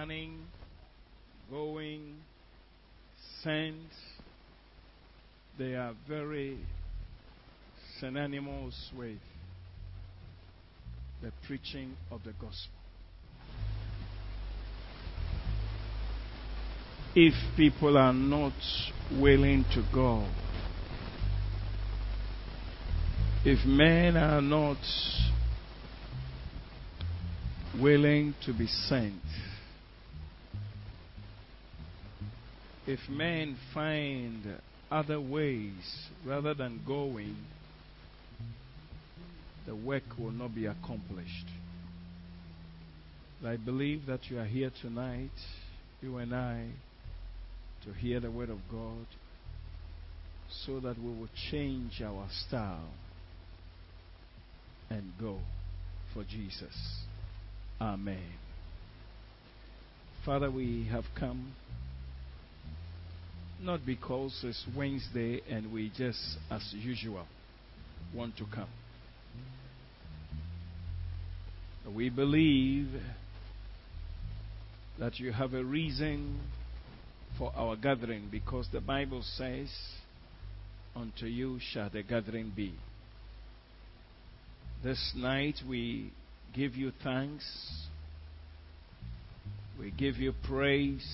Coming, going, sent, they are very synonymous with the preaching of the gospel. If people are not willing to go, if men are not willing to be sent, if men find other ways rather than going, the work will not be accomplished. I believe that you are here tonight, you and I, to hear the word of God, so that we will change our style and go for Jesus. Amen. Father, we have come not because it's Wednesday and we just, as usual, want to come. We believe that you have a reason for our gathering, because the Bible says, unto you shall the gathering be. This night we give you thanks, we give you praise,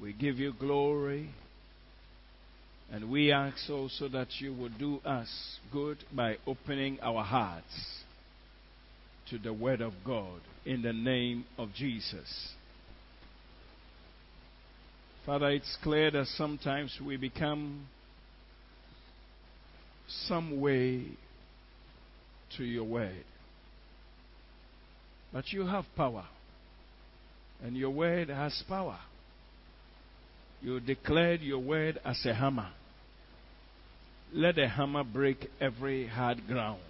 we give you glory, and we ask also that you will do us good by opening our hearts to the word of God in the name of Jesus. Father, it's clear that sometimes we become some way to your word. But you have power, and your word has power. You declared your word as a hammer. Let the hammer break every hard ground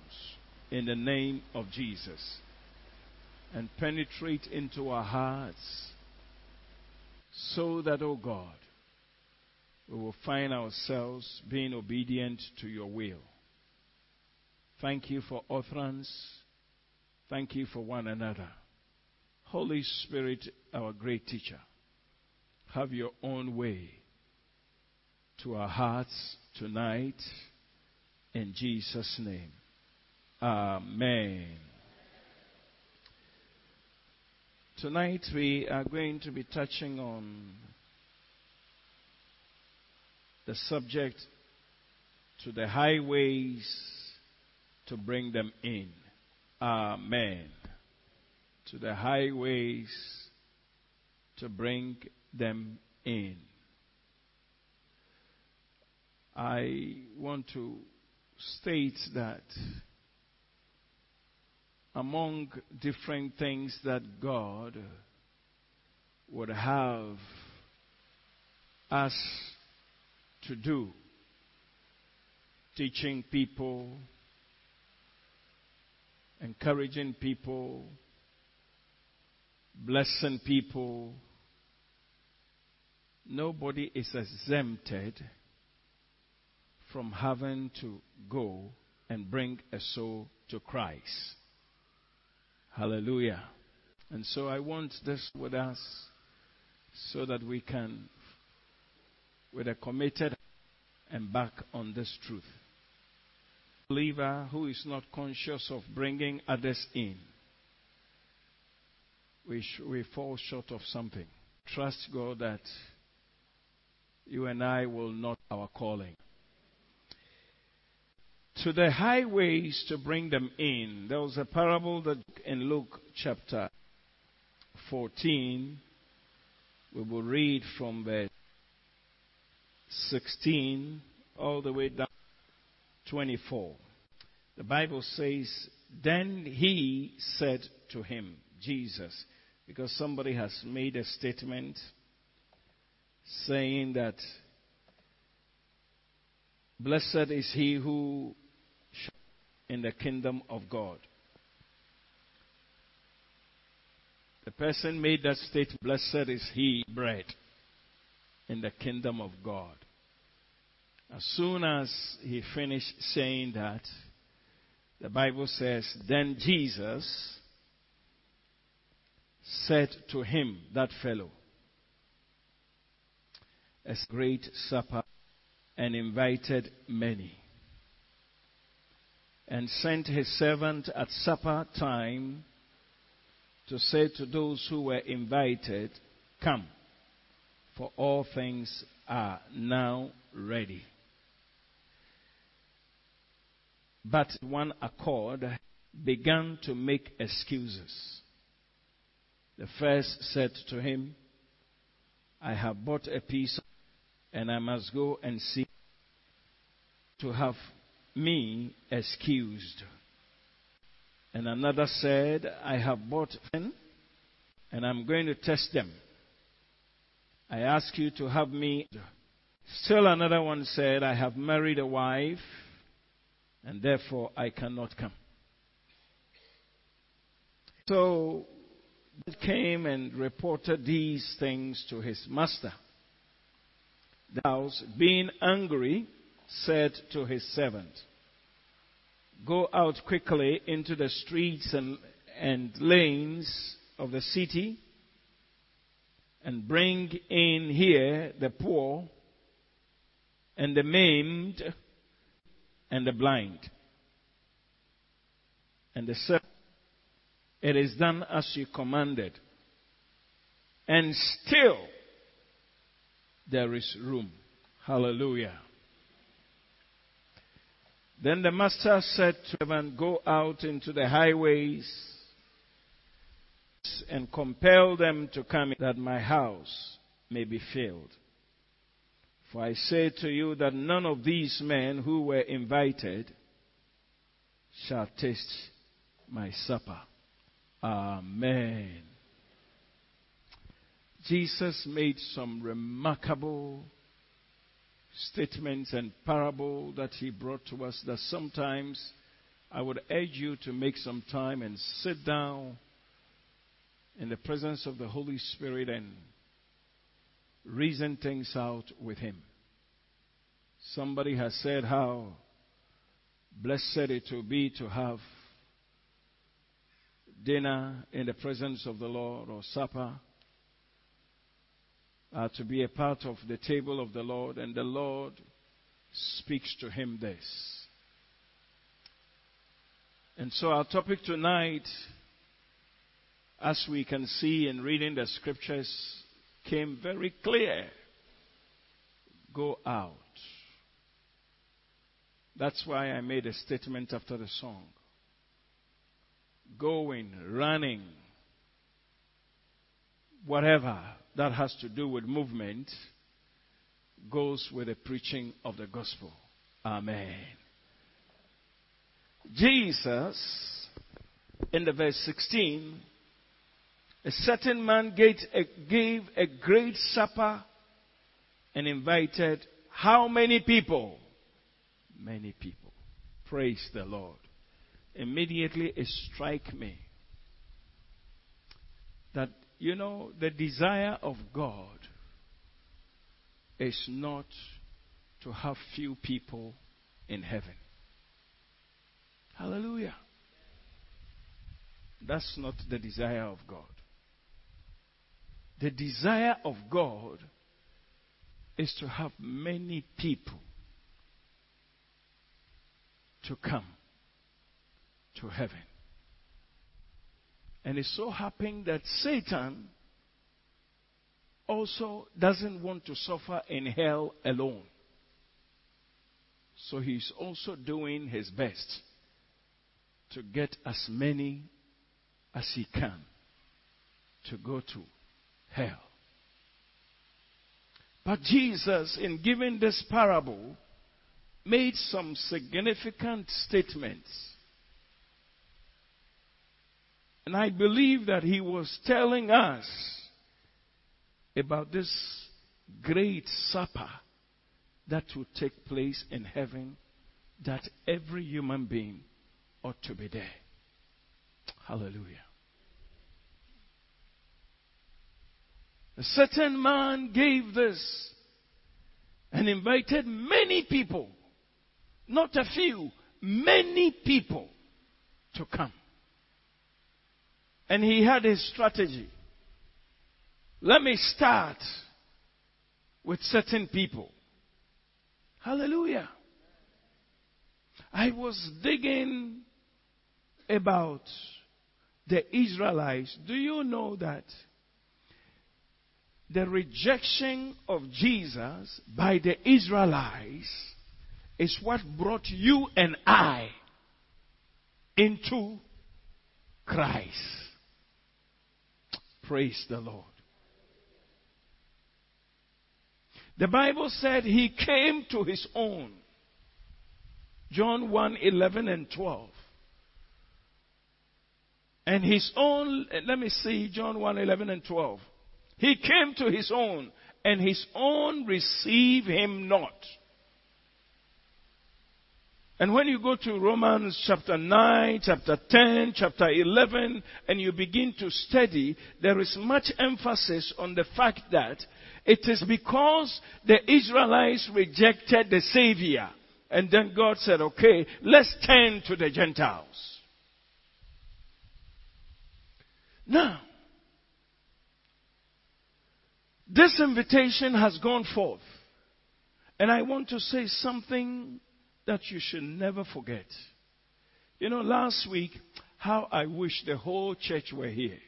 in the name of Jesus, and penetrate into our hearts, so that, O God, we will find ourselves being obedient to your will. Thank you for utterance. Thank you for one another. Holy Spirit, our great teacher, have your own way to our hearts tonight, in Jesus' name. Amen. Tonight we are going to be touching on the subject, to the highways to bring them in. Amen. To the highways to bring them in. I want to state that among different things that God would have us to do, teaching people, encouraging people, blessing people, nobody is exempted from having to go and bring a soul to Christ. Hallelujah. And so I want this with us, so that we can, with a committed heart, embark on this truth. A believer who is not conscious of bringing others in, we fall short of something. Trust God that you and I will not our calling. To the highways to bring them in. There was a parable that in Luke chapter 14, we will read from verse 16 all the way down to 24. The Bible says, then he said to him, Jesus, because somebody has made a statement saying that blessed is he who in the kingdom of God. The person made that statement, blessed is he, bread, in the kingdom of God. As soon as he finished saying that, the Bible says, then Jesus said to him, that fellow, a great supper, and invited many, and sent his servant at supper time to say to those who were invited, come, for all things are now ready. But one accord began to make excuses. The first said to him, I have bought a piece and I must go and see to have me excused. And another said, I have bought men and I'm going to test them. I ask you to have me. Still another one said, I have married a wife and therefore I cannot come. So he came and reported these things to his master. The house, being angry, said to his servant, go out quickly into the streets and lanes of the city and bring in here the poor and the maimed and the blind. And the servant, it is done as you commanded, and still there is room. Hallelujah. Then the master said to him, go out into the highways and compel them to come in, that my house may be filled. For I say to you that none of these men who were invited shall taste my supper. Amen. Jesus made some remarkable statements and parable that he brought to us, that sometimes I would urge you to make some time and sit down in the presence of the Holy Spirit and reason things out with him. Somebody has said how blessed it will be to have dinner in the presence of the Lord, or supper, to be a part of the table of the Lord, and the Lord speaks to him this. And so our topic tonight, as we can see in reading the scriptures, came very clear. Go out. That's why I made a statement after the song. Going, running, whatever that has to do with movement goes with the preaching of the gospel. Amen. Jesus, in the verse 16, a certain man gave a great supper and invited how many people? Many people. Praise the Lord. Immediately it strike me that, you know, the desire of God is not to have few people in heaven. Hallelujah. That's not the desire of God. The desire of God is to have many people to come to heaven. And it so happened that Satan also doesn't want to suffer in hell alone. So he's also doing his best to get as many as he can to go to hell. But Jesus, in giving this parable, made some significant statements. And I believe that he was telling us about this great supper that will take place in heaven, that every human being ought to be there. Hallelujah. A certain man gave this and invited many people, not a few, many people to come. And he had his strategy. Let me start with certain people. Hallelujah. I was digging about the Israelites. Do you know that the rejection of Jesus by the Israelites is what brought you and I into Christ? Praise the Lord. The Bible said he came to his own. John 1:11-12. And his own, let me see, John 1:11-12. He came to his own, and his own receive him not. And when you go to Romans chapter 9, chapter 10, chapter 11, and you begin to study, there is much emphasis on the fact that it is because the Israelites rejected the Savior. And then God said, okay, let's turn to the Gentiles. Now, this invitation has gone forth. And I want to say something that you should never forget. You know, last week, how I wish the whole church were here.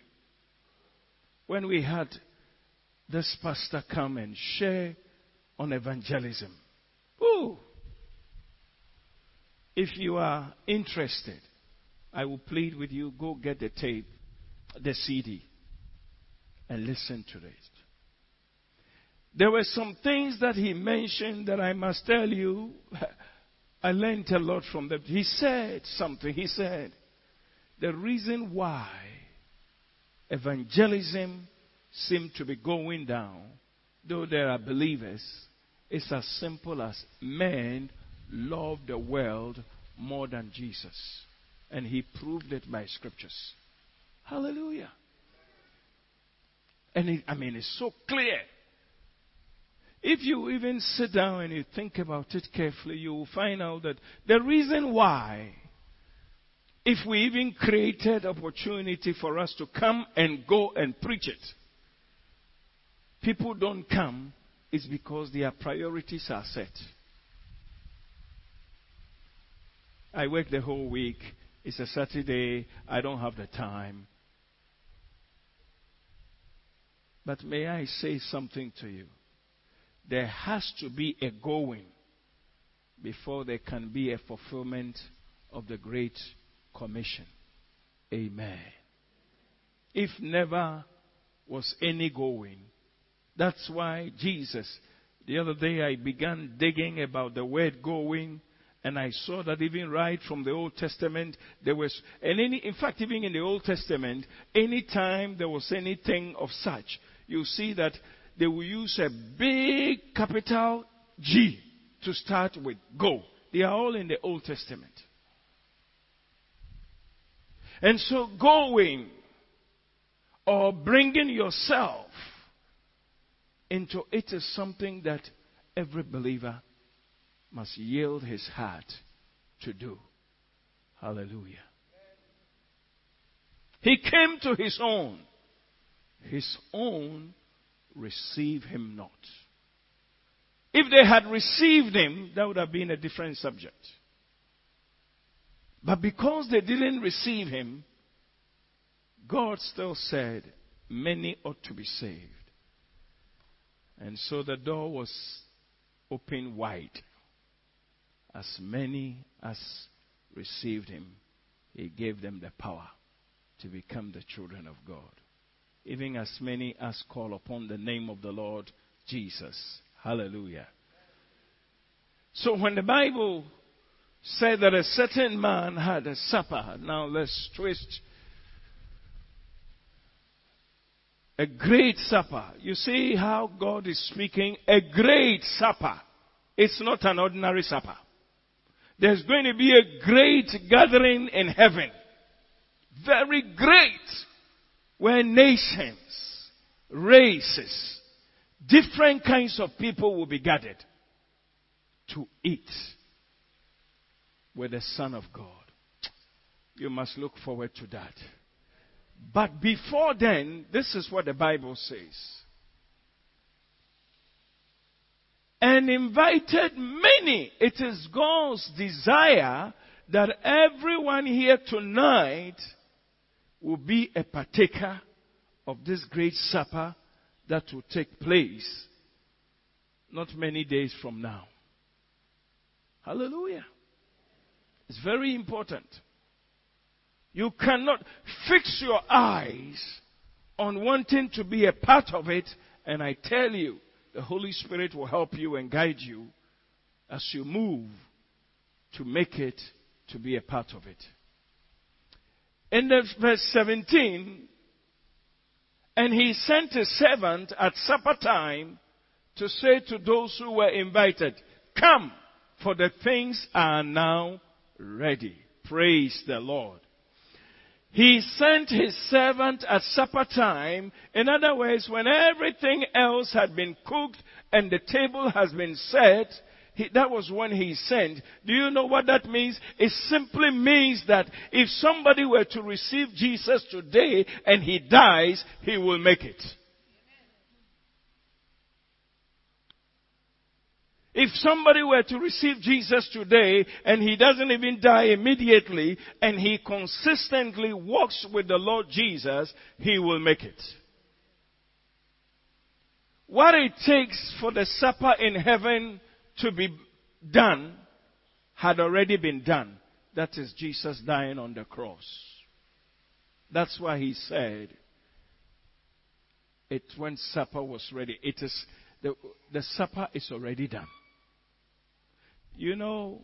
When we had this pastor come and share on evangelism. Ooh! If you are interested, I will plead with you, go get the tape, the CD, and listen to it. There were some things that he mentioned that I must tell you, I learned a lot from them. He said something. He said, the reason why evangelism seemed to be going down, though there are believers, is as simple as men love the world more than Jesus. And he proved it by scriptures. Hallelujah. And it's so clear. If you even sit down and you think about it carefully, you will find out that the reason why, if we even created opportunity for us to come and go and preach it, people don't come, is because their priorities are set. I work the whole week. It's a Saturday. I don't have the time. But may I say something to you? There has to be a going before there can be a fulfillment of the Great Commission. Amen. If never was any going, that's why Jesus, the other day I began digging about the word going, and I saw that even right from the Old Testament, there was, even in the Old Testament, any time there was anything of such, you see that they will use a big capital G to start with, go. They are all in the Old Testament. And so going or bringing yourself into it is something that every believer must yield his heart to do. Hallelujah. He came to his own. His own receive him not. If they had received him, that would have been a different subject. But because they didn't receive him, God still said, many ought to be saved. And so the door was open wide. As many as received him, he gave them the power to become the children of God. Even as many as call upon the name of the Lord Jesus. Hallelujah. So when the Bible said that a certain man had a supper, now let's twist. A great supper. You see how God is speaking? A great supper. It's not an ordinary supper. There's going to be a great gathering in heaven. Very great. Where nations, races, different kinds of people will be gathered to eat with the Son of God. You must look forward to that. But before then, this is what the Bible says. and invited many. It is God's desire that everyone here tonight will be a partaker of this great supper that will take place not many days from now. Hallelujah. It's very important. You cannot fix your eyes on wanting to be a part of it, and I tell you, the Holy Spirit will help you and guide you as you move to make it to be a part of it. In the verse 17, and he sent a servant at supper time to say to those who were invited, come, for the things are now ready. Praise the Lord. He sent his servant at supper time. In other words, when everything else had been cooked and the table has been set, that was when he sent. Do you know what that means? It simply means that if somebody were to receive Jesus today and he dies, he will make it. If somebody were to receive Jesus today and he doesn't even die immediately and he consistently walks with the Lord Jesus, he will make it. What it takes for the supper in heaven to be done had already been done. That is Jesus dying on the cross. That's why he said it when supper was ready. It is the supper is already done. You know,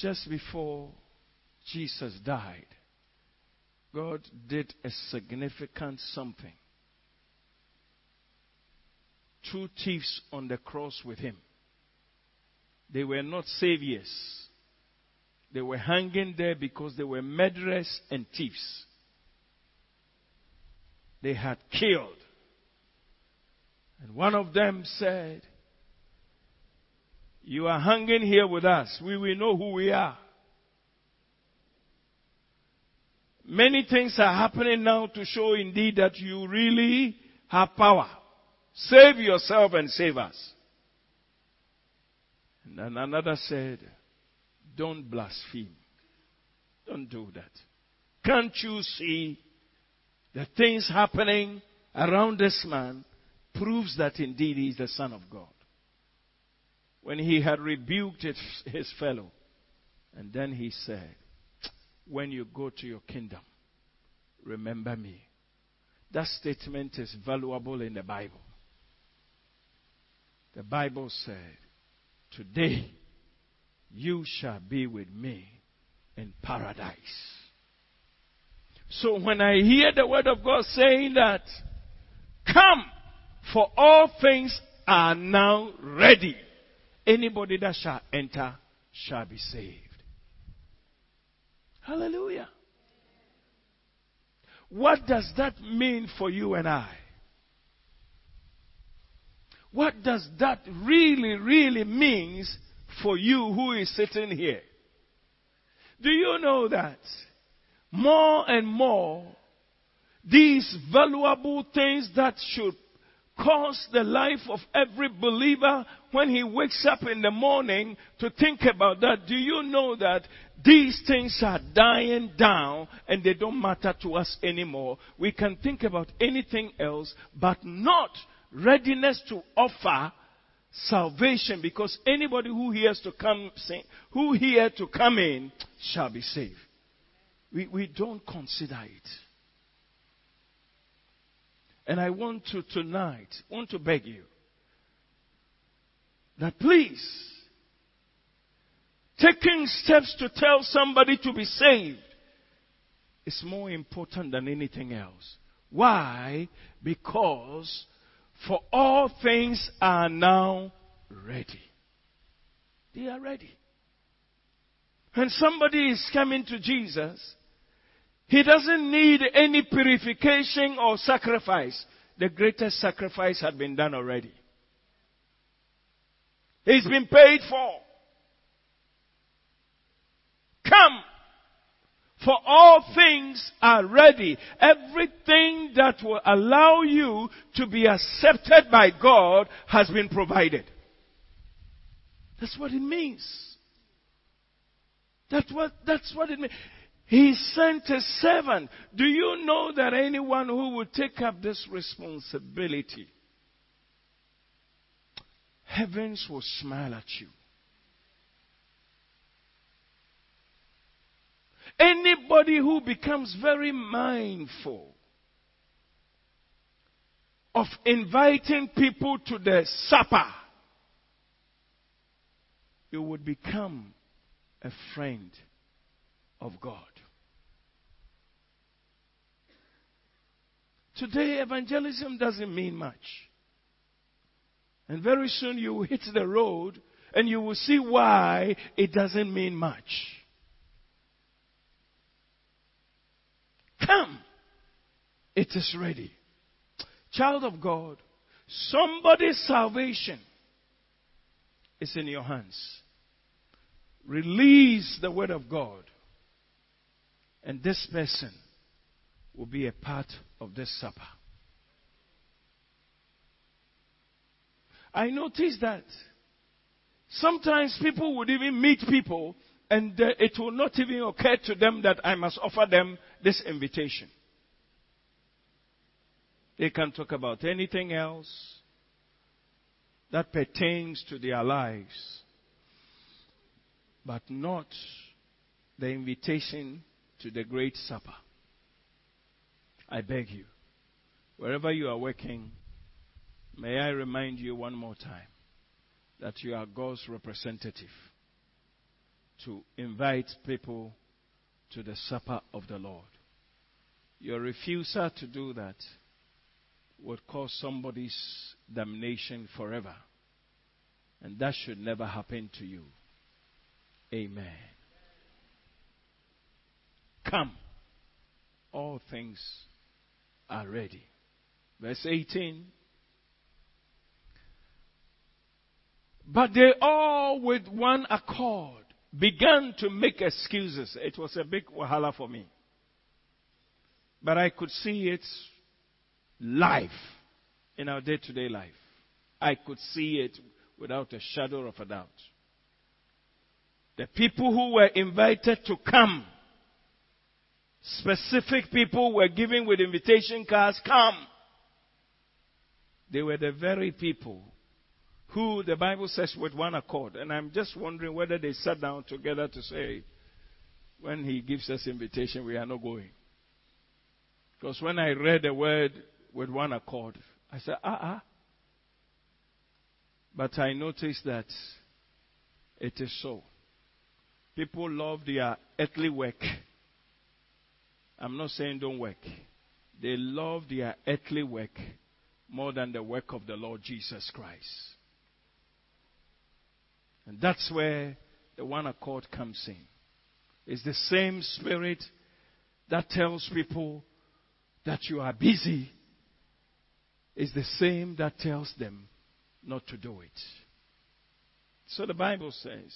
just before Jesus died, God did a significant something. Two thieves on the cross with him. They were not saviors. They were hanging there because they were murderers and thieves. They had killed. And one of them said, you are hanging here with us. We will know who we are. Many things are happening now to show indeed that you really have power. Save yourself and save us. And then another said, don't blaspheme. Don't do that. Can't you see the things happening around this man proves that indeed he is the Son of God? When he had rebuked his fellow, and then he said, when you go to your kingdom, remember me. That statement is valuable in the Bible. The Bible said, today you shall be with me in paradise. So when I hear the word of God saying that, come, for all things are now ready. Anybody that shall enter shall be saved. Hallelujah. What does that mean for you and I? What does that really means for you who is sitting here? Do you know that more and more, these valuable things that should cause the life of every believer when he wakes up in the morning to think about that? Do you know that these things are dying down and they don't matter to us anymore? We can think about anything else, but not readiness to offer salvation, because anybody who here to come in shall be saved. We don't consider it. And I want to beg you that please, taking steps to tell somebody to be saved is more important than anything else. Why? Because for all things are now ready. They are ready. When somebody is coming to Jesus, he doesn't need any purification or sacrifice. The greatest sacrifice had been done already. He's been paid for. Come, For all things are ready. Everything that will allow you to be accepted by God has been provided. That's what it means. That's what it means. He sent a servant. Do you know that anyone who will take up this responsibility, heavens will smile at you. Anybody who becomes very mindful of inviting people to the supper, you would become a friend of God. Today, evangelism doesn't mean much. And very soon you will hit the road and you will see why it doesn't mean much. Come. It is ready. Child of God, somebody's salvation is in your hands. Release the word of God, and this person will be a part of this supper. I noticed that sometimes people would even meet people and it will not even occur to them that I must offer them this invitation. They can talk about anything else that pertains to their lives, but not the invitation to the great supper. I beg you, wherever you are working, may I remind you one more time that you are God's representative to invite people to the supper of the Lord. Your refusal to do that would cause somebody's damnation forever. And that should never happen to you. Amen. Come. All things are ready. Verse 18. But they all with one accord began to make excuses. It was a big wahala for me. But I could see its life in our day-to-day life. I could see it without a shadow of a doubt. The people who were invited to come, specific people were given with invitation cards, come. They were the very people who the Bible says with one accord. And I'm just wondering whether they sat down together to say, when he gives us invitation, we are not going. Because when I read the word with one accord, I said, But I noticed that it is so. People love their earthly work. I'm not saying don't work. They love their earthly work more than the work of the Lord Jesus Christ. And that's where the one accord comes in. It's the same spirit that tells people that you are busy. It's the same that tells them not to do it. So the Bible says,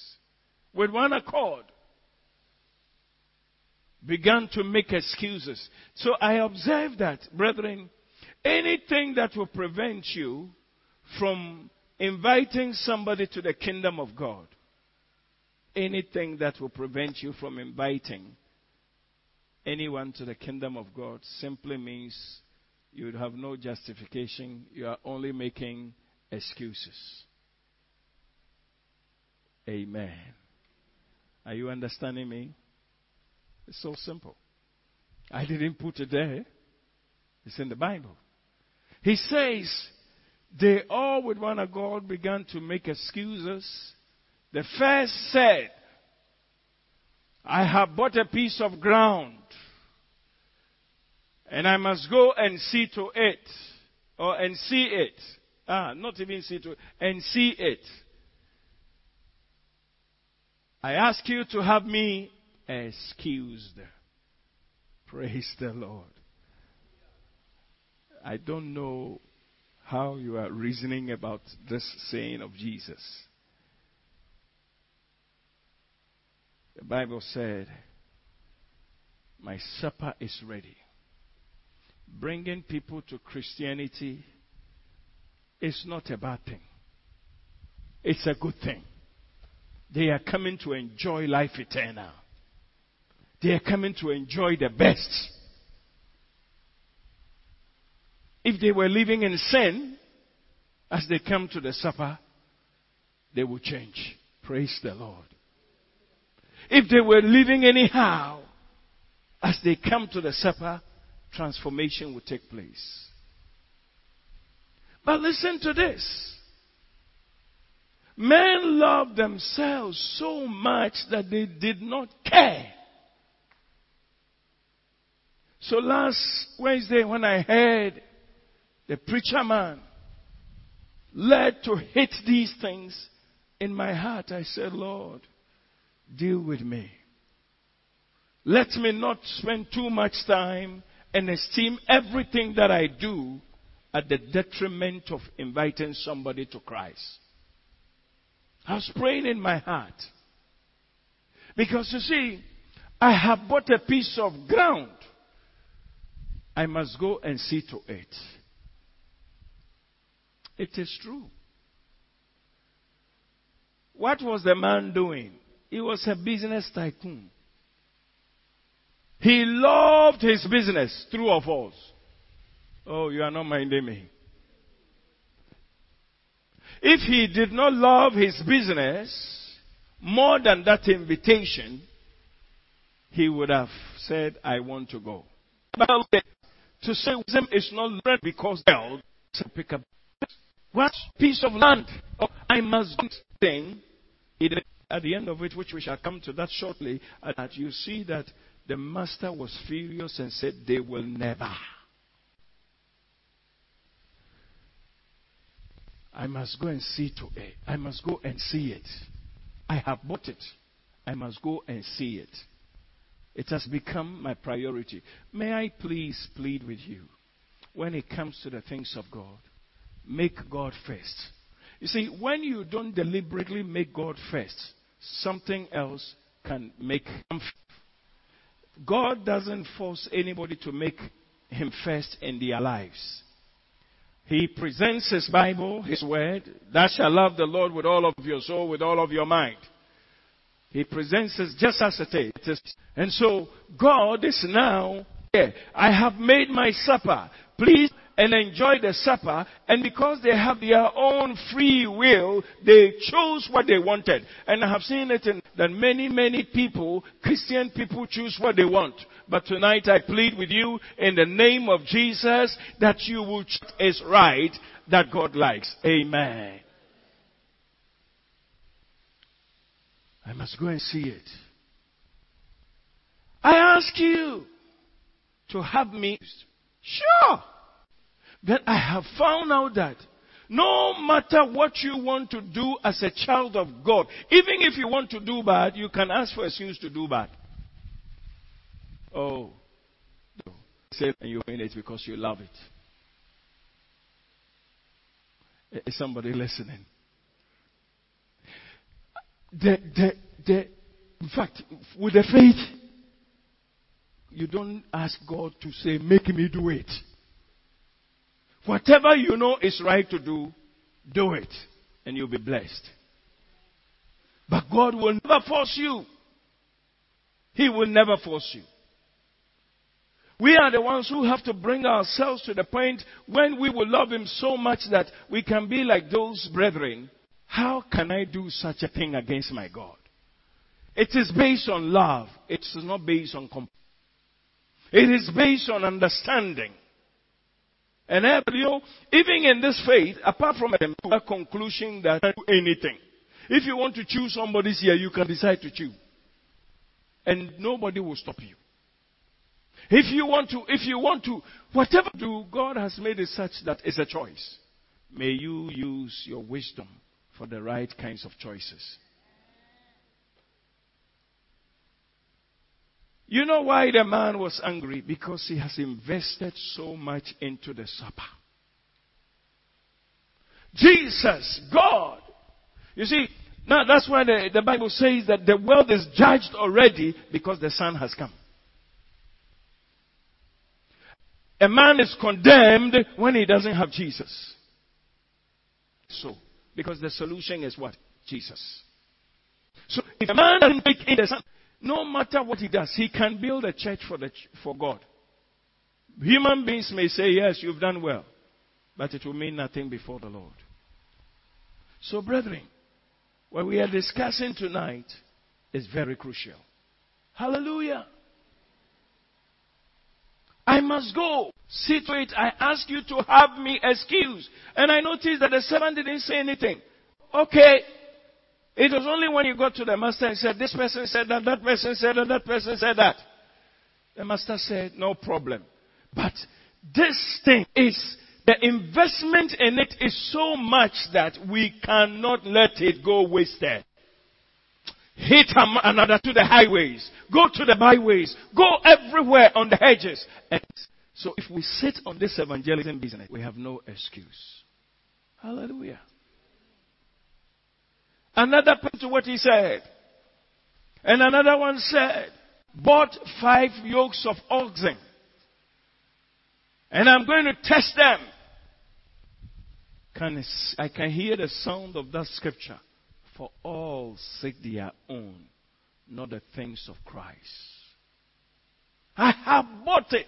with one accord, began to make excuses. So I observed that, brethren, anything that will prevent you from inviting somebody to the kingdom of God, anything that will prevent you from inviting anyone to the kingdom of God simply means you would have no justification. You are only making excuses. Amen. Are you understanding me? It's so simple. I didn't put it there. It's in the Bible. He says, they all with one accord began to make excuses. The first said, I have bought a piece of ground, and I must go and see to it. See it. I ask you to have me excused. Praise the Lord. I don't know how you are reasoning about this saying of Jesus. The Bible said, My supper is ready. Bringing people to Christianity is not a bad thing. It's a good thing. They are coming to enjoy life eternal. They are coming to enjoy the best. If they were living in sin, as they come to the supper, they will change. Praise the Lord. If they were living anyhow, as they come to the supper, transformation will take place. But listen to this. Men loved themselves so much that they did not care. So last Wednesday when I heard the preacher man led to hate these things, in my heart I said, Lord, deal with me. Let me not spend too much time and esteem everything that I do at the detriment of inviting somebody to Christ. I was praying in my heart. Because you see, I have bought a piece of ground. I must go and see to it. It is true. What was the man doing? He was a business tycoon. He loved his business, true or false? Oh, you are not minding me. If he did not love his business more than that invitation, he would have said, I want to go. But to say wisdom is not learned because held to pick up what piece of land? Oh, I must do thing. At the end of it, which we shall come to that shortly, that you see that the master was furious and said, they will never. I must go and see to it. I must go and see it. I have bought it. I must go and see it. It has become my priority. May I please plead with you, when it comes to the things of God, make God first. You see, when you don't deliberately make God first, something else can make him. God doesn't force anybody to make him first in their lives. He presents his Bible, his word. Thou shalt love the Lord with all of your soul, with all of your mind. He presents it just as it is. And so God is now here. I have made my supper. Please and enjoy the supper. And because they have their own free will, they chose what they wanted. And I have seen it in that many, many people, Christian people, choose what they want. But tonight I plead with you in the name of Jesus that you will choose is right that God likes. Amen. I must go and see it. I ask you to have me. Sure. Then I have found out that no matter what you want to do as a child of God, even if you want to do bad, you can ask for excuse to do bad. Oh. Say you're in it because you love it. Is somebody listening? In fact, with the faith, you don't ask God to say, make me do it. Whatever you know is right to do, do it, and you'll be blessed. But God will never force you. He will never force you. We are the ones who have to bring ourselves to the point when we will love him so much that we can be like those brethren. How can I do such a thing against my God? It is based on love. It is not based on compassion. It is based on understanding. And even in this faith, apart from a conclusion that you can do anything. If you want to choose somebody's here, you can decide to choose. And nobody will stop you. If you want to, whatever you do, God has made it such that it's a choice. May you use your wisdom for the right kinds of choices. You know why the man was angry? Because he has invested so much into the supper. Jesus, God. You see, now that's why the Bible says that the world is judged already because the Son has come. A man is condemned when he doesn't have Jesus. So, because the solution is what? Jesus. So, if a man doesn't take in the Son, no matter what he does, he can build a church for God. Human beings may say, yes, you've done well. But it will mean nothing before the Lord. So, brethren, what we are discussing tonight is very crucial. Hallelujah. I must go. See to it. I ask you to have me excused. And I noticed that the servant didn't say anything. Okay. It was only when you got to the master and said, this person said that person said that person said that. The master said, no problem. But this thing is, the investment in it is so much that we cannot let it go wasted. Hit another to the highways. Go to the byways. Go everywhere on the hedges. And so if we sit on this evangelism business, we have no excuse. Hallelujah. Another point to what he said. And another one said, bought 5 yokes of oxen. And I'm going to test them. I can hear the sound of that scripture. For all seek their own, not the things of Christ. I have bought it.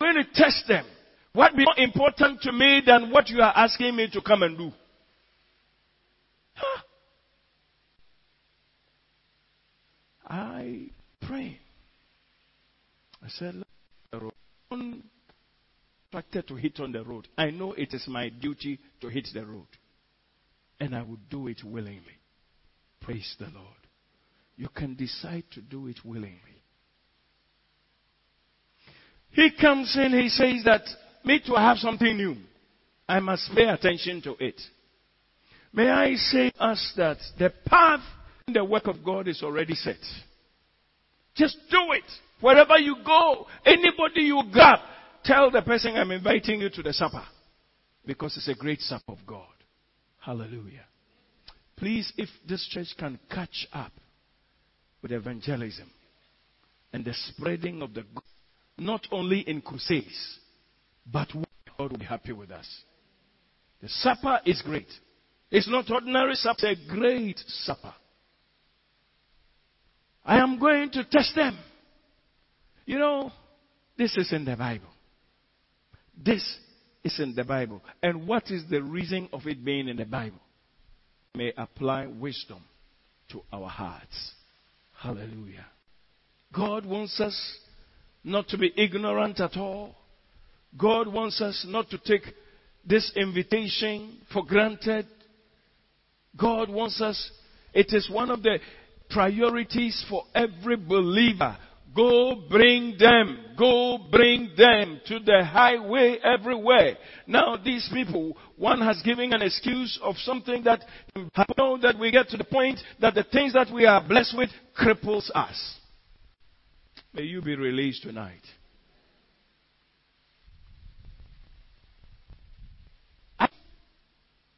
I'm going to test them. What be more important to me than what you are asking me to come and do? Huh? I pray. I said, I'm attracted to hit on the road. I know it is my duty to hit the road. And I would do it willingly. Praise the Lord. You can decide to do it willingly. He comes in, he says that, me too, I have something new. I must pay attention to it. May I say to us that the path in the work of God is already set. Just do it. Wherever you go, anybody you grab, tell the person I'm inviting you to the supper. Because it's a great supper of God. Hallelujah. Please, if this church can catch up with evangelism and the spreading of the gospel, not only in crusades, but God will be happy with us. The supper is great. It's not ordinary supper. It's a great supper. I am going to test them. You know, this is in the Bible. It's in the Bible. And what is the reason of it being in the Bible? May apply wisdom to our hearts. Hallelujah. God wants us not to be ignorant at all. God wants us not to take this invitation for granted. God wants us. It is one of the priorities for every believer. Go bring them. Go bring them to the highway everywhere. Now these people, one has given an excuse of something that happened, that we get to the point that the things that we are blessed with cripples us. May you be released tonight.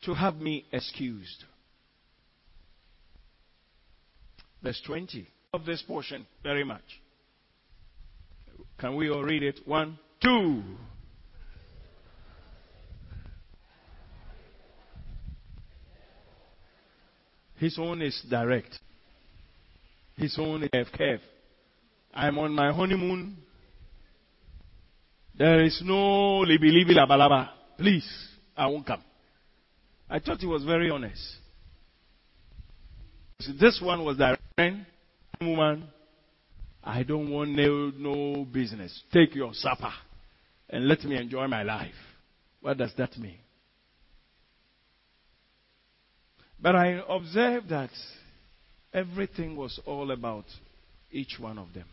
To have me excused. Verse 20 of this portion very much. Can we all read it? 1, 2. His own is direct. His own is careful. I'm on my honeymoon. There is no libi labalaba. Please, I won't come. I thought he was very honest. So this one was direct. Woman, I don't want no business. Take your supper and let me enjoy my life. What does that mean? But I observed that everything was all about each one of them.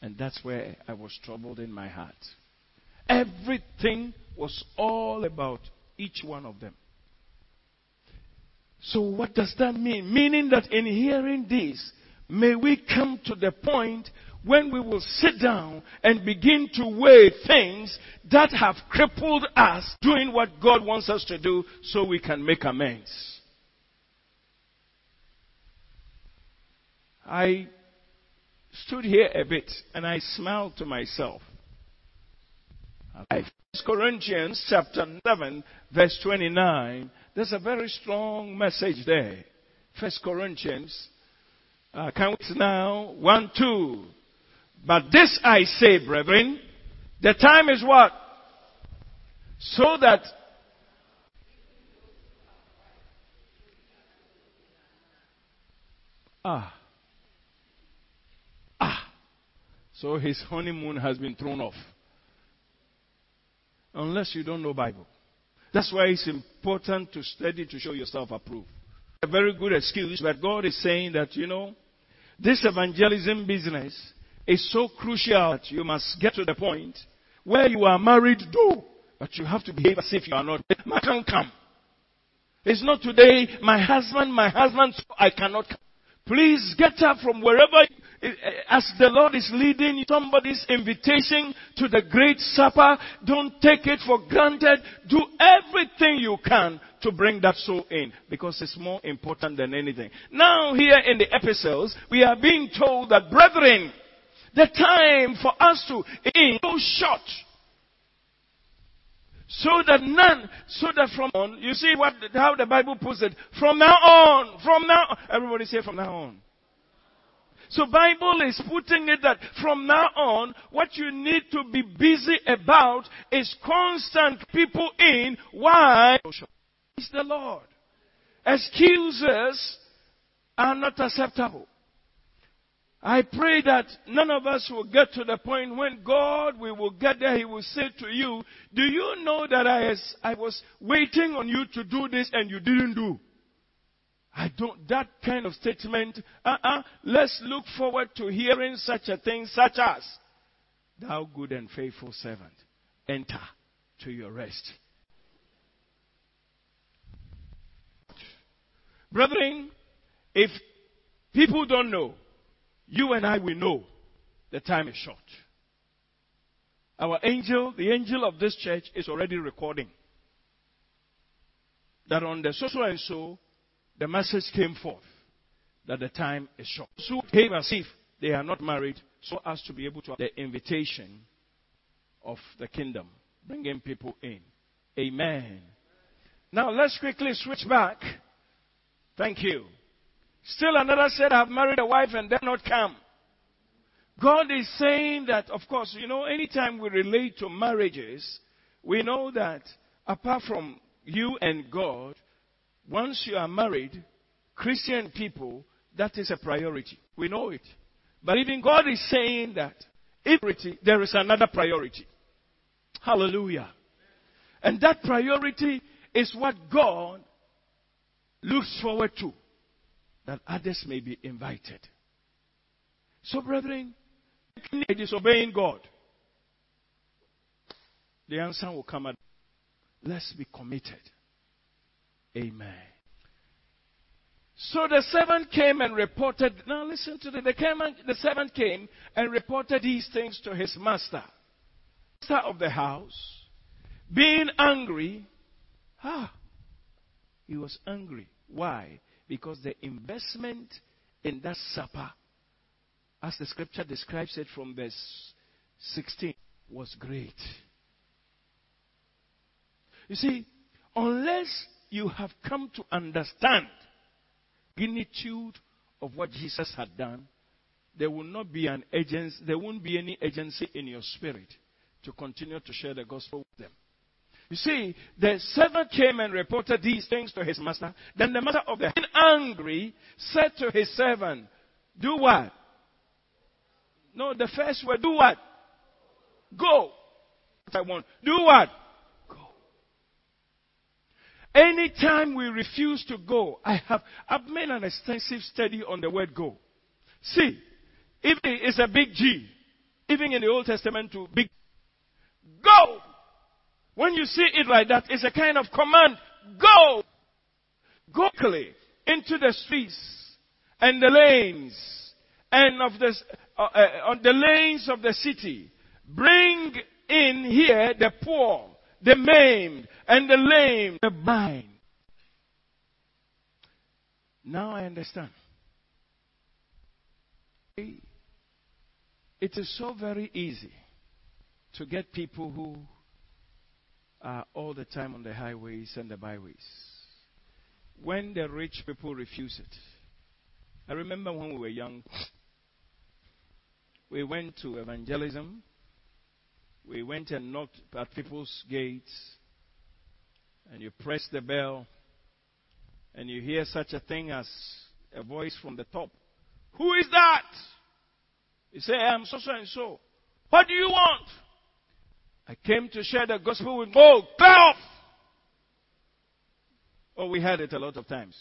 And that's where I was troubled in my heart. Everything was all about each one of them. So what does that mean? Meaning that in hearing this, may we come to the point when we will sit down and begin to weigh things that have crippled us doing what God wants us to do so we can make amends. I stood here a bit and I smiled to myself 5. 1 Corinthians chapter 11, verse 29. There's a very strong message there. 1 Corinthians. Can we now? 1:2. But this I say, brethren, the time is what? So that so his honeymoon has been thrown off. Unless you don't know Bible. That's why it's important to study to show yourself approved. A very good excuse, but God is saying that, this evangelism business is so crucial that you must get to the point where you are married, though, but you have to behave as if you are not. I can't come. It's not today, my husband, so I cannot come. Please get up from wherever, as the Lord is leading somebody's invitation to the great supper. Don't take it for granted. Do everything you can to bring that soul in, because it's more important than anything. Now, here in the epistles, we are being told that, brethren, the time for us to in so short, so that from on, you see how the Bible puts it, from now on, everybody say from now on. So Bible is putting it that from now on, what you need to be busy about is constant people in. Why? It's the Lord. Excuses are not acceptable. I pray that none of us will get to the point when God, we will get there, He will say to you, do you know that I was waiting on you to do this and you didn't do? I don't, that kind of statement, let's look forward to hearing such a thing, such as, thou good and faithful servant, enter to your rest. Brethren, if people don't know, you and I will know the time is short. Our angel, the angel of this church, is already recording that on the so and so, the message came forth that the time is short. So came as if they are not married, so as to be able to have the invitation of the kingdom, bringing people in. Amen. Now let's quickly switch back. Thank you. Still another said, I have married a wife and dare not come. God is saying that, of course, anytime we relate to marriages, we know that apart from you and God, once you are married, Christian people, that is a priority. We know it. But even God is saying that if there is another priority. Hallelujah. And that priority is what God looks forward to, that others may be invited. So, brethren, it is obeying God. The answer will come at. Let's be committed. Amen. So the servant came and reported. Now listen to this. The servant came and reported these things to his master. The master of the house, being angry. He was angry. Why? Because the investment in that supper, as the scripture describes it from verse 16, was great. You see, unless you have come to understand the magnitude of what Jesus had done, there will not be an agency, there won't be any agency in your spirit to continue to share the gospel with them. You see, the servant came and reported these things to his master. Then the master of the house, being angry, said to his servant, do what? No, the first word, do what? Go. I want. Do what? Anytime we refuse to go, I've made an extensive study on the word go. See, even it's a big G. Even in the Old Testament, to big go. When you see it like that, it's a kind of command. Go. Go quickly into the streets and the lanes and on the lanes of the city. Bring in here the poor, the maimed, and the lame, the blind. Now I understand. It is so very easy to get people who all the time on the highways and the byways. When the rich people refuse it. I remember when we were young, we went to evangelism. We went and knocked at people's gates. And you press the bell. And you hear such a thing as a voice from the top. Who is that? You say, I'm so and so. What do you want? I came to share the gospel with Mo. Clear off! Oh, we had it a lot of times.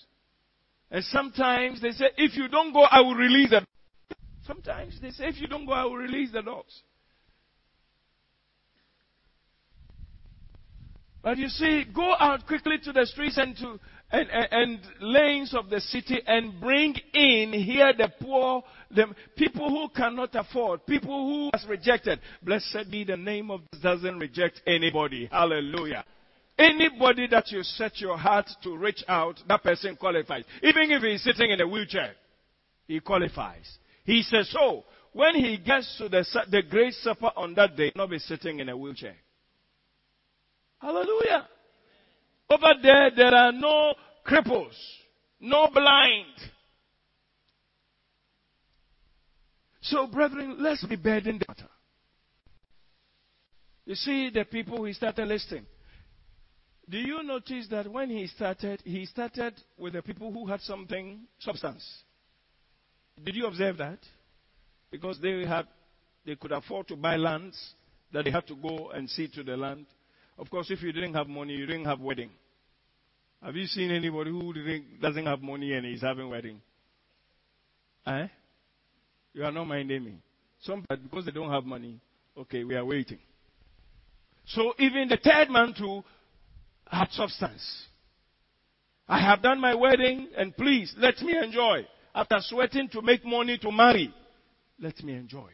And sometimes they say, if you don't go, I will release the dogs. Sometimes they say, if you don't go, I will release the dogs. But you see, go out quickly to the streets and to and lanes of the city and bring in here the poor, the people who cannot afford, people who has rejected. Blessed be the name of this doesn't reject anybody. Hallelujah. Anybody that you set your heart to reach out, that person qualifies. Even if he's sitting in a wheelchair, he qualifies. He says, so, when he gets to the great supper on that day, he'll not be sitting in a wheelchair. Hallelujah. Over there, there are no cripples, no blind. So, brethren, let's be burdened the matter. You see, the people he started listening. Do you notice that when he started with the people who had something, substance? Did you observe that? Because they could afford to buy lands that they had to go and see to the land. Of course, if you didn't have money, you didn't have wedding. Have you seen anybody who doesn't have money and is having wedding? Eh? You are not minding me. Some, because they don't have money, okay, we are waiting. So even the third man too had substance. I have done my wedding, and please, let me enjoy. After sweating to make money to marry, let me enjoy.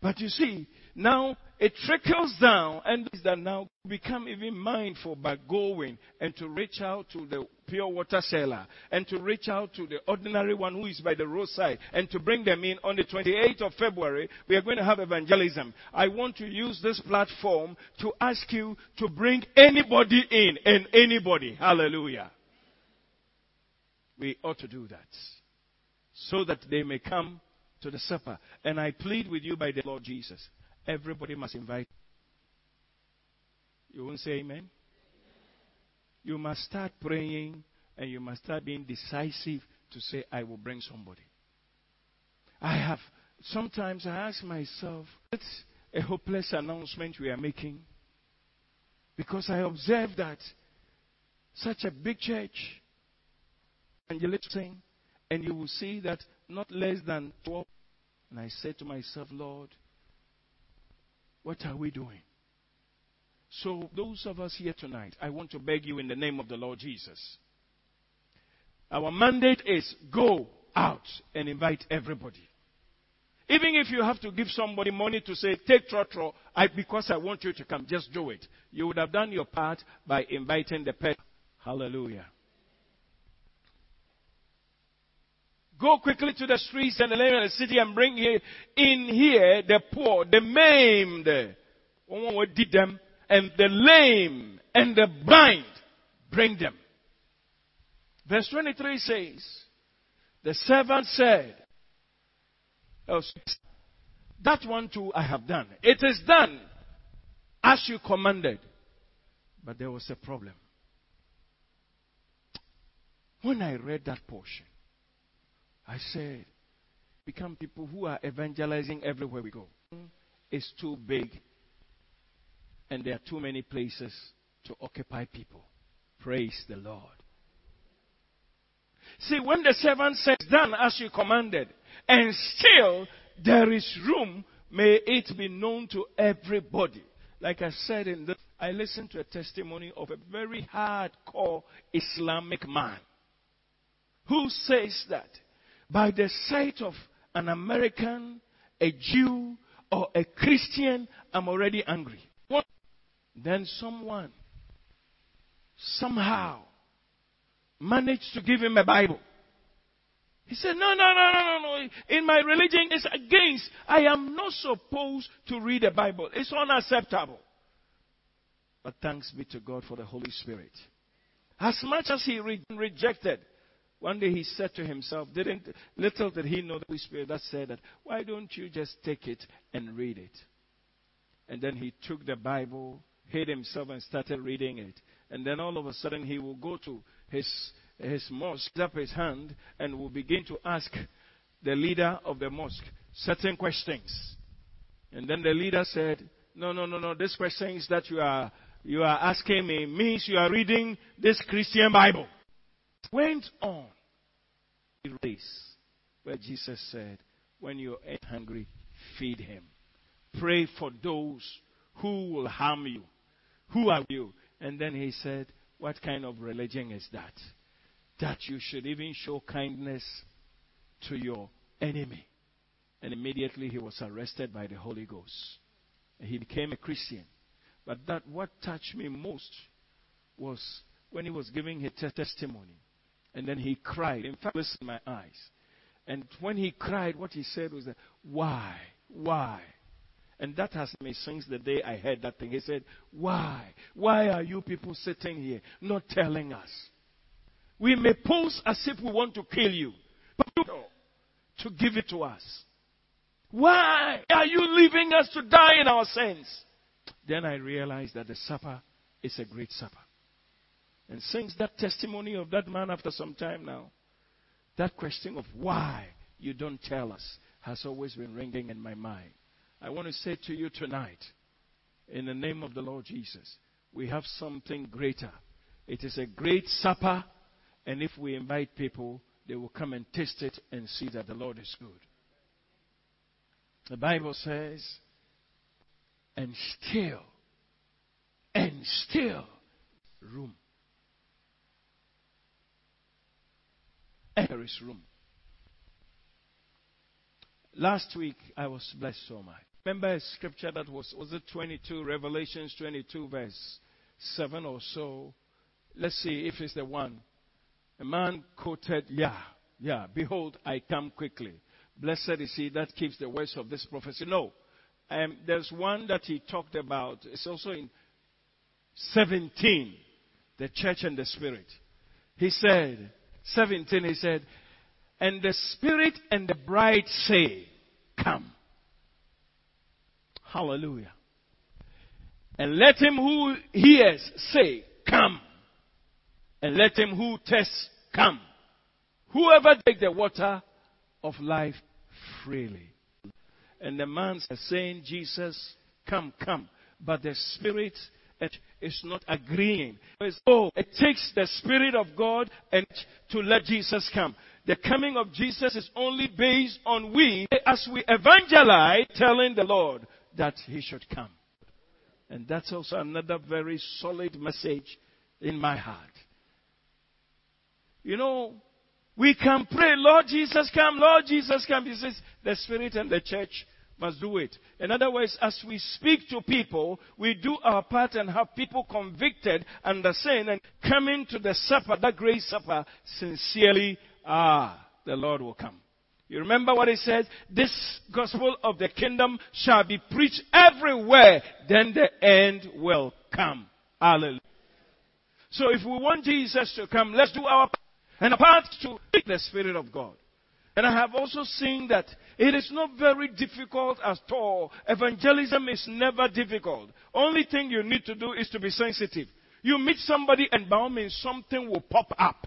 But you see, now it trickles down, and is that now become even mindful by going and to reach out to the pure water seller and to reach out to the ordinary one who is by the roadside and to bring them in. On the 28th of February, we are going to have evangelism. I want to use this platform to ask you to bring anybody in and anybody. Hallelujah. We ought to do that so that they may come to the supper. And I plead with you by the Lord Jesus. Everybody must invite. You won't say amen? You must start praying and you must start being decisive to say, I will bring somebody. Sometimes I ask myself, it's a hopeless announcement we are making. Because I observe that such a big church, and you listen, and you will see that not less than 12. And I said to myself, Lord, what are we doing? So those of us here tonight, I want to beg you in the name of the Lord Jesus. Our mandate is go out and invite everybody. Even if you have to give somebody money to say, take trotro, because I want you to come, just do it. You would have done your part by inviting the person. Hallelujah. Go quickly to the streets and the land of the city and bring in here the poor, the maimed, and the lame and the blind. Bring them. Verse 23 says, the servant said, that one too I have done. It is done as you commanded. But there was a problem. When I read that portion, I said, become people who are evangelizing everywhere we go. It's too big, and there are too many places to occupy people. Praise the Lord. See, when the servant says, done as you commanded, and still there is room, may it be known to everybody. Like I said, I listened to a testimony of a very hardcore Islamic man who says that by the sight of an American, a Jew, or a Christian, I'm already angry. Then someone, somehow, managed to give him a Bible. He said, no. In my religion, it's against. I am not supposed to read the Bible. It's unacceptable. But thanks be to God for the Holy Spirit. As much as he rejected, one day he said to himself, little did he know the Holy Spirit that said that, why don't you just take it and read it? And then he took the Bible, hid himself and started reading it. And then all of a sudden he will go to his mosque, up his hand, and will begin to ask the leader of the mosque certain questions. And then the leader said, no, these questions that you are asking me means you are reading this Christian Bible. Went on a race where Jesus said, when you are hungry, feed him. Pray for those who will harm you, who are you. And then he said, what kind of religion is that? That you should even show kindness to your enemy. And immediately he was arrested by the Holy Ghost. And he became a Christian. But that what touched me most was when he was giving his testimony. And then he cried. In fact, listen to my eyes. And when he cried, what he said was, that, why? Why? And that has me since the day I heard that thing. He said, why? Why are you people sitting here not telling us? We may pose as if we want to kill you, but you know to give it to us. Why are you leaving us to die in our sins? Then I realized that the supper is a great supper. And since that testimony of that man after some time now, that question of why you don't tell us has always been ringing in my mind. I want to say to you tonight, in the name of the Lord Jesus, we have something greater. It is a great supper, and if we invite people, they will come and taste it and see that the Lord is good. The Bible says, and still, room. And there is room. Last week, I was blessed so much. Remember a scripture that was it 22, Revelations 22, verse 7 or so? Let's see if it's the one. A man quoted, behold, I come quickly. Blessed is he that keeps the words of this prophecy. No, there's one that he talked about. It's also in 17, the church and the spirit. He said, 17, he said, and the spirit and the bride say, come. Hallelujah. And let him who hears say, come. And let him who thirsts come. Whoever take the water of life freely. And the man is saying, Jesus, come. But the spirit is not agreeing. So it takes the spirit of God and to let Jesus come. The coming of Jesus is only based on we, as we evangelize, telling the Lord that he should come. And that's also another very solid message in my heart. You know, we can pray, Lord Jesus come. He says, the Spirit and the church must do it. In other words, as we speak to people, we do our part and have people convicted under sin and come into the supper, that great supper, sincerely, the Lord will come. You remember what he says? This gospel of the kingdom shall be preached everywhere, then the end will come. Hallelujah. So if we want Jesus to come, let's do our part. And apart to the Spirit of God. And I have also seen that it is not very difficult at all. Evangelism is never difficult. Only thing you need to do is to be sensitive. You meet somebody and by all means something will pop up.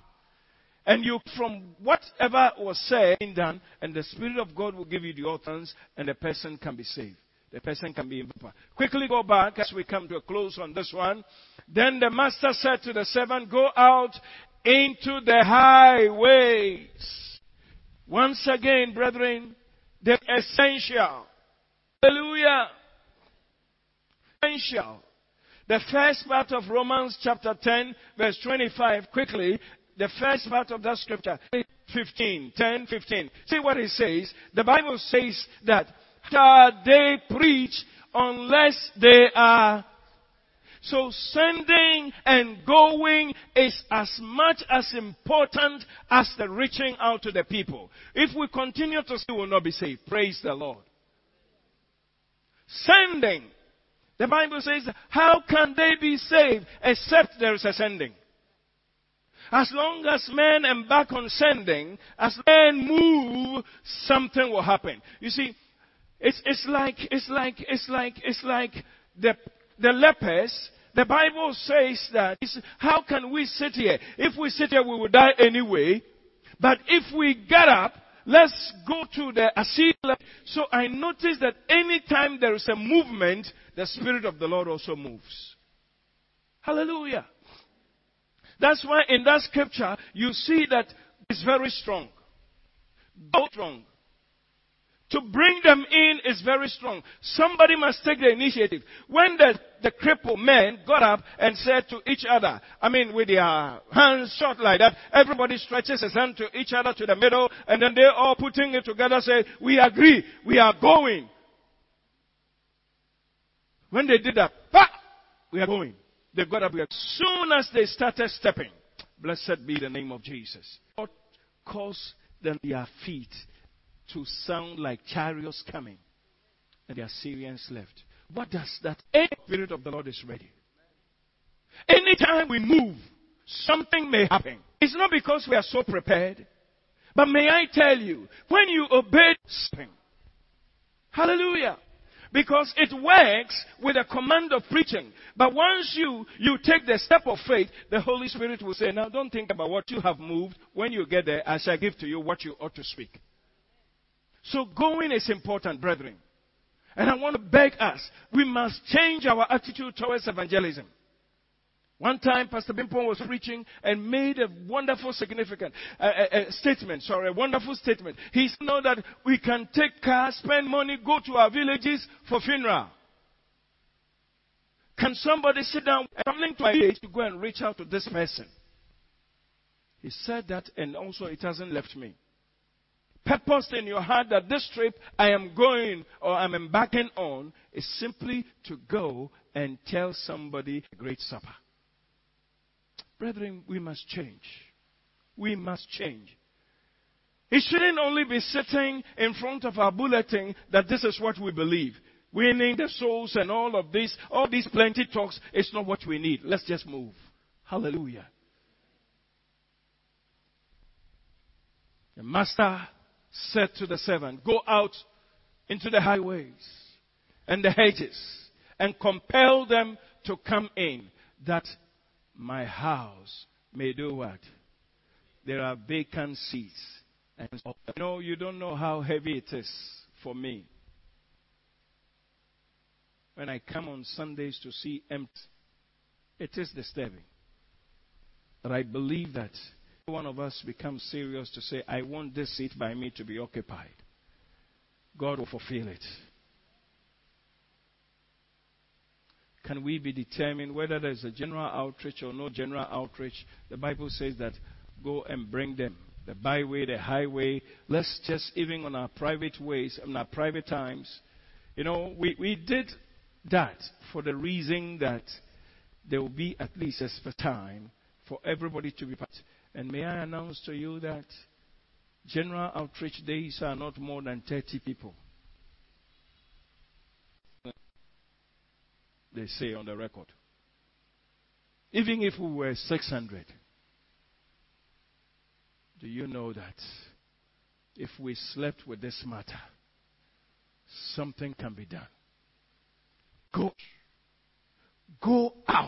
And you, from whatever was said and done, and the Spirit of God will give you the utterance, and the person can be saved. The person can be empowered. Quickly go back as we come to a close on this one. Then the master said to the servant, go out into the highways. Once again, brethren, they're essential. Hallelujah. Essential. The first part of Romans chapter 10, verse 25, quickly. The first part of that scripture, 10:15. See what it says. The Bible says that, shall they preach unless they are? So sending and going is as much as important as the reaching out to the people. If we continue to sin, we will not be saved. Praise the Lord. Sending The Bible says, how can they be saved except there is a sending? As long as men embark on sending, as men move, something will happen. You see, it's like the lepers. The Bible says that, how can we sit here? If we sit here, we will die anyway. But if we get up, let's go to the Asila. So I noticed that anytime there is a movement, the Spirit of the Lord also moves. Hallelujah. That's why in that scripture, you see that it's very strong. Go strong. To bring them in is very strong. Somebody must take the initiative. When the crippled men got up and said to each other, with their hands short like that, everybody stretches his hand to each other to the middle, and then they all putting it together say, we agree, we are going. When they did that, we are going. They got up. As soon as they started stepping, blessed be the name of Jesus. God caused them their feet to sound like chariots coming, and the Assyrians left. What does that? Any Spirit of the Lord is ready. Anytime we move, something may happen. It's not because we are so prepared, but may I tell you, when you obey something, hallelujah, because it works with a command of preaching. But once you take the step of faith, the Holy Spirit will say, now don't think about what you have moved. When you get there, I shall give to you what you ought to speak. So going is important, brethren. And I want to beg us, we must change our attitude towards evangelism. One time, Pastor Bimpon was preaching and made a wonderful statement. He said that we can take cars, spend money, go to our villages for funeral. Can somebody sit down and come to my village to go and reach out to this person? He said that, and also it hasn't left me. Purposed in your heart that this trip I am going or I'm embarking on is simply to go and tell somebody a great supper. Brethren, we must change. We must change. It shouldn't only be sitting in front of our bulletin that this is what we believe. Winning the souls and all of this, all these plenty talks, it's not what we need. Let's just move. Hallelujah. The master said to the servant, go out into the highways and the hedges and compel them to come in, that my house may do what? There are vacant seats. And no, you don't know how heavy it is for me. When I come on Sundays to see empty, it is disturbing. But I believe that one of us becomes serious to say, I want this seat by me to be occupied. God will fulfill it. Can we be determined whether there is a general outreach or no general outreach? The Bible says that go and bring them. The byway, the highway. Let's just, even on our private ways, on our private times. We did that for the reason that there will be at least a spare time for everybody to be part. And may I announce to you that general outreach days are not more than 30 people. They say on the record. Even if we were 600. Do you know that if we slept with this matter, something can be done? Go out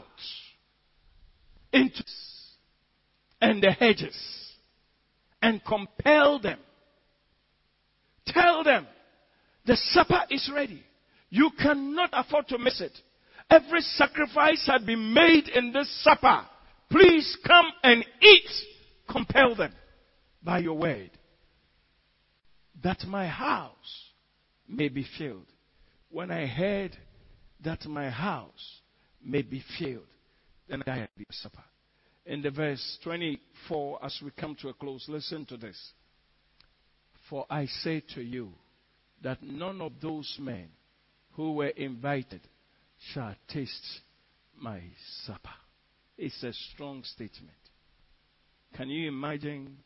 into and the hedges, and compel them. Tell them, the supper is ready. You cannot afford to miss it. Every sacrifice had been made in this supper. Please come and eat. Compel them by your word, that my house may be filled. When I heard that my house may be filled, then I had the supper. In the verse 24, as we come to a close, listen to this. For I say to you that none of those men who were invited shall taste my supper. It's a strong statement. Can you imagine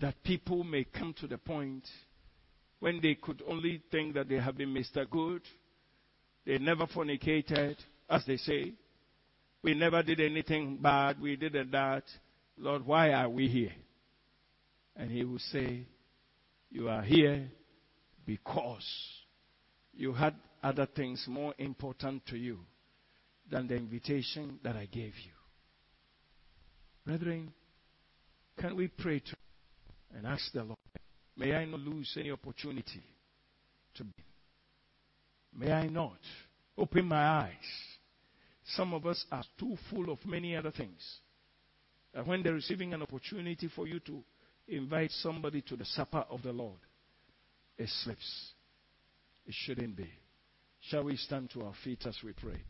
that people may come to the point when they could only think that they have been Mr. Good, They never fornicated, as they say. We never did anything bad. We didn't that. Lord, why are we here? And he will say, you are here because you had other things more important to you than the invitation that I gave you. Brethren, can we pray to and ask the Lord, may I not lose any opportunity to be. May I not open my eyes. Some of us are too full of many other things. And when they're receiving an opportunity for you to invite somebody to the supper of the Lord, it slips. It shouldn't be. Shall we stand to our feet as we pray?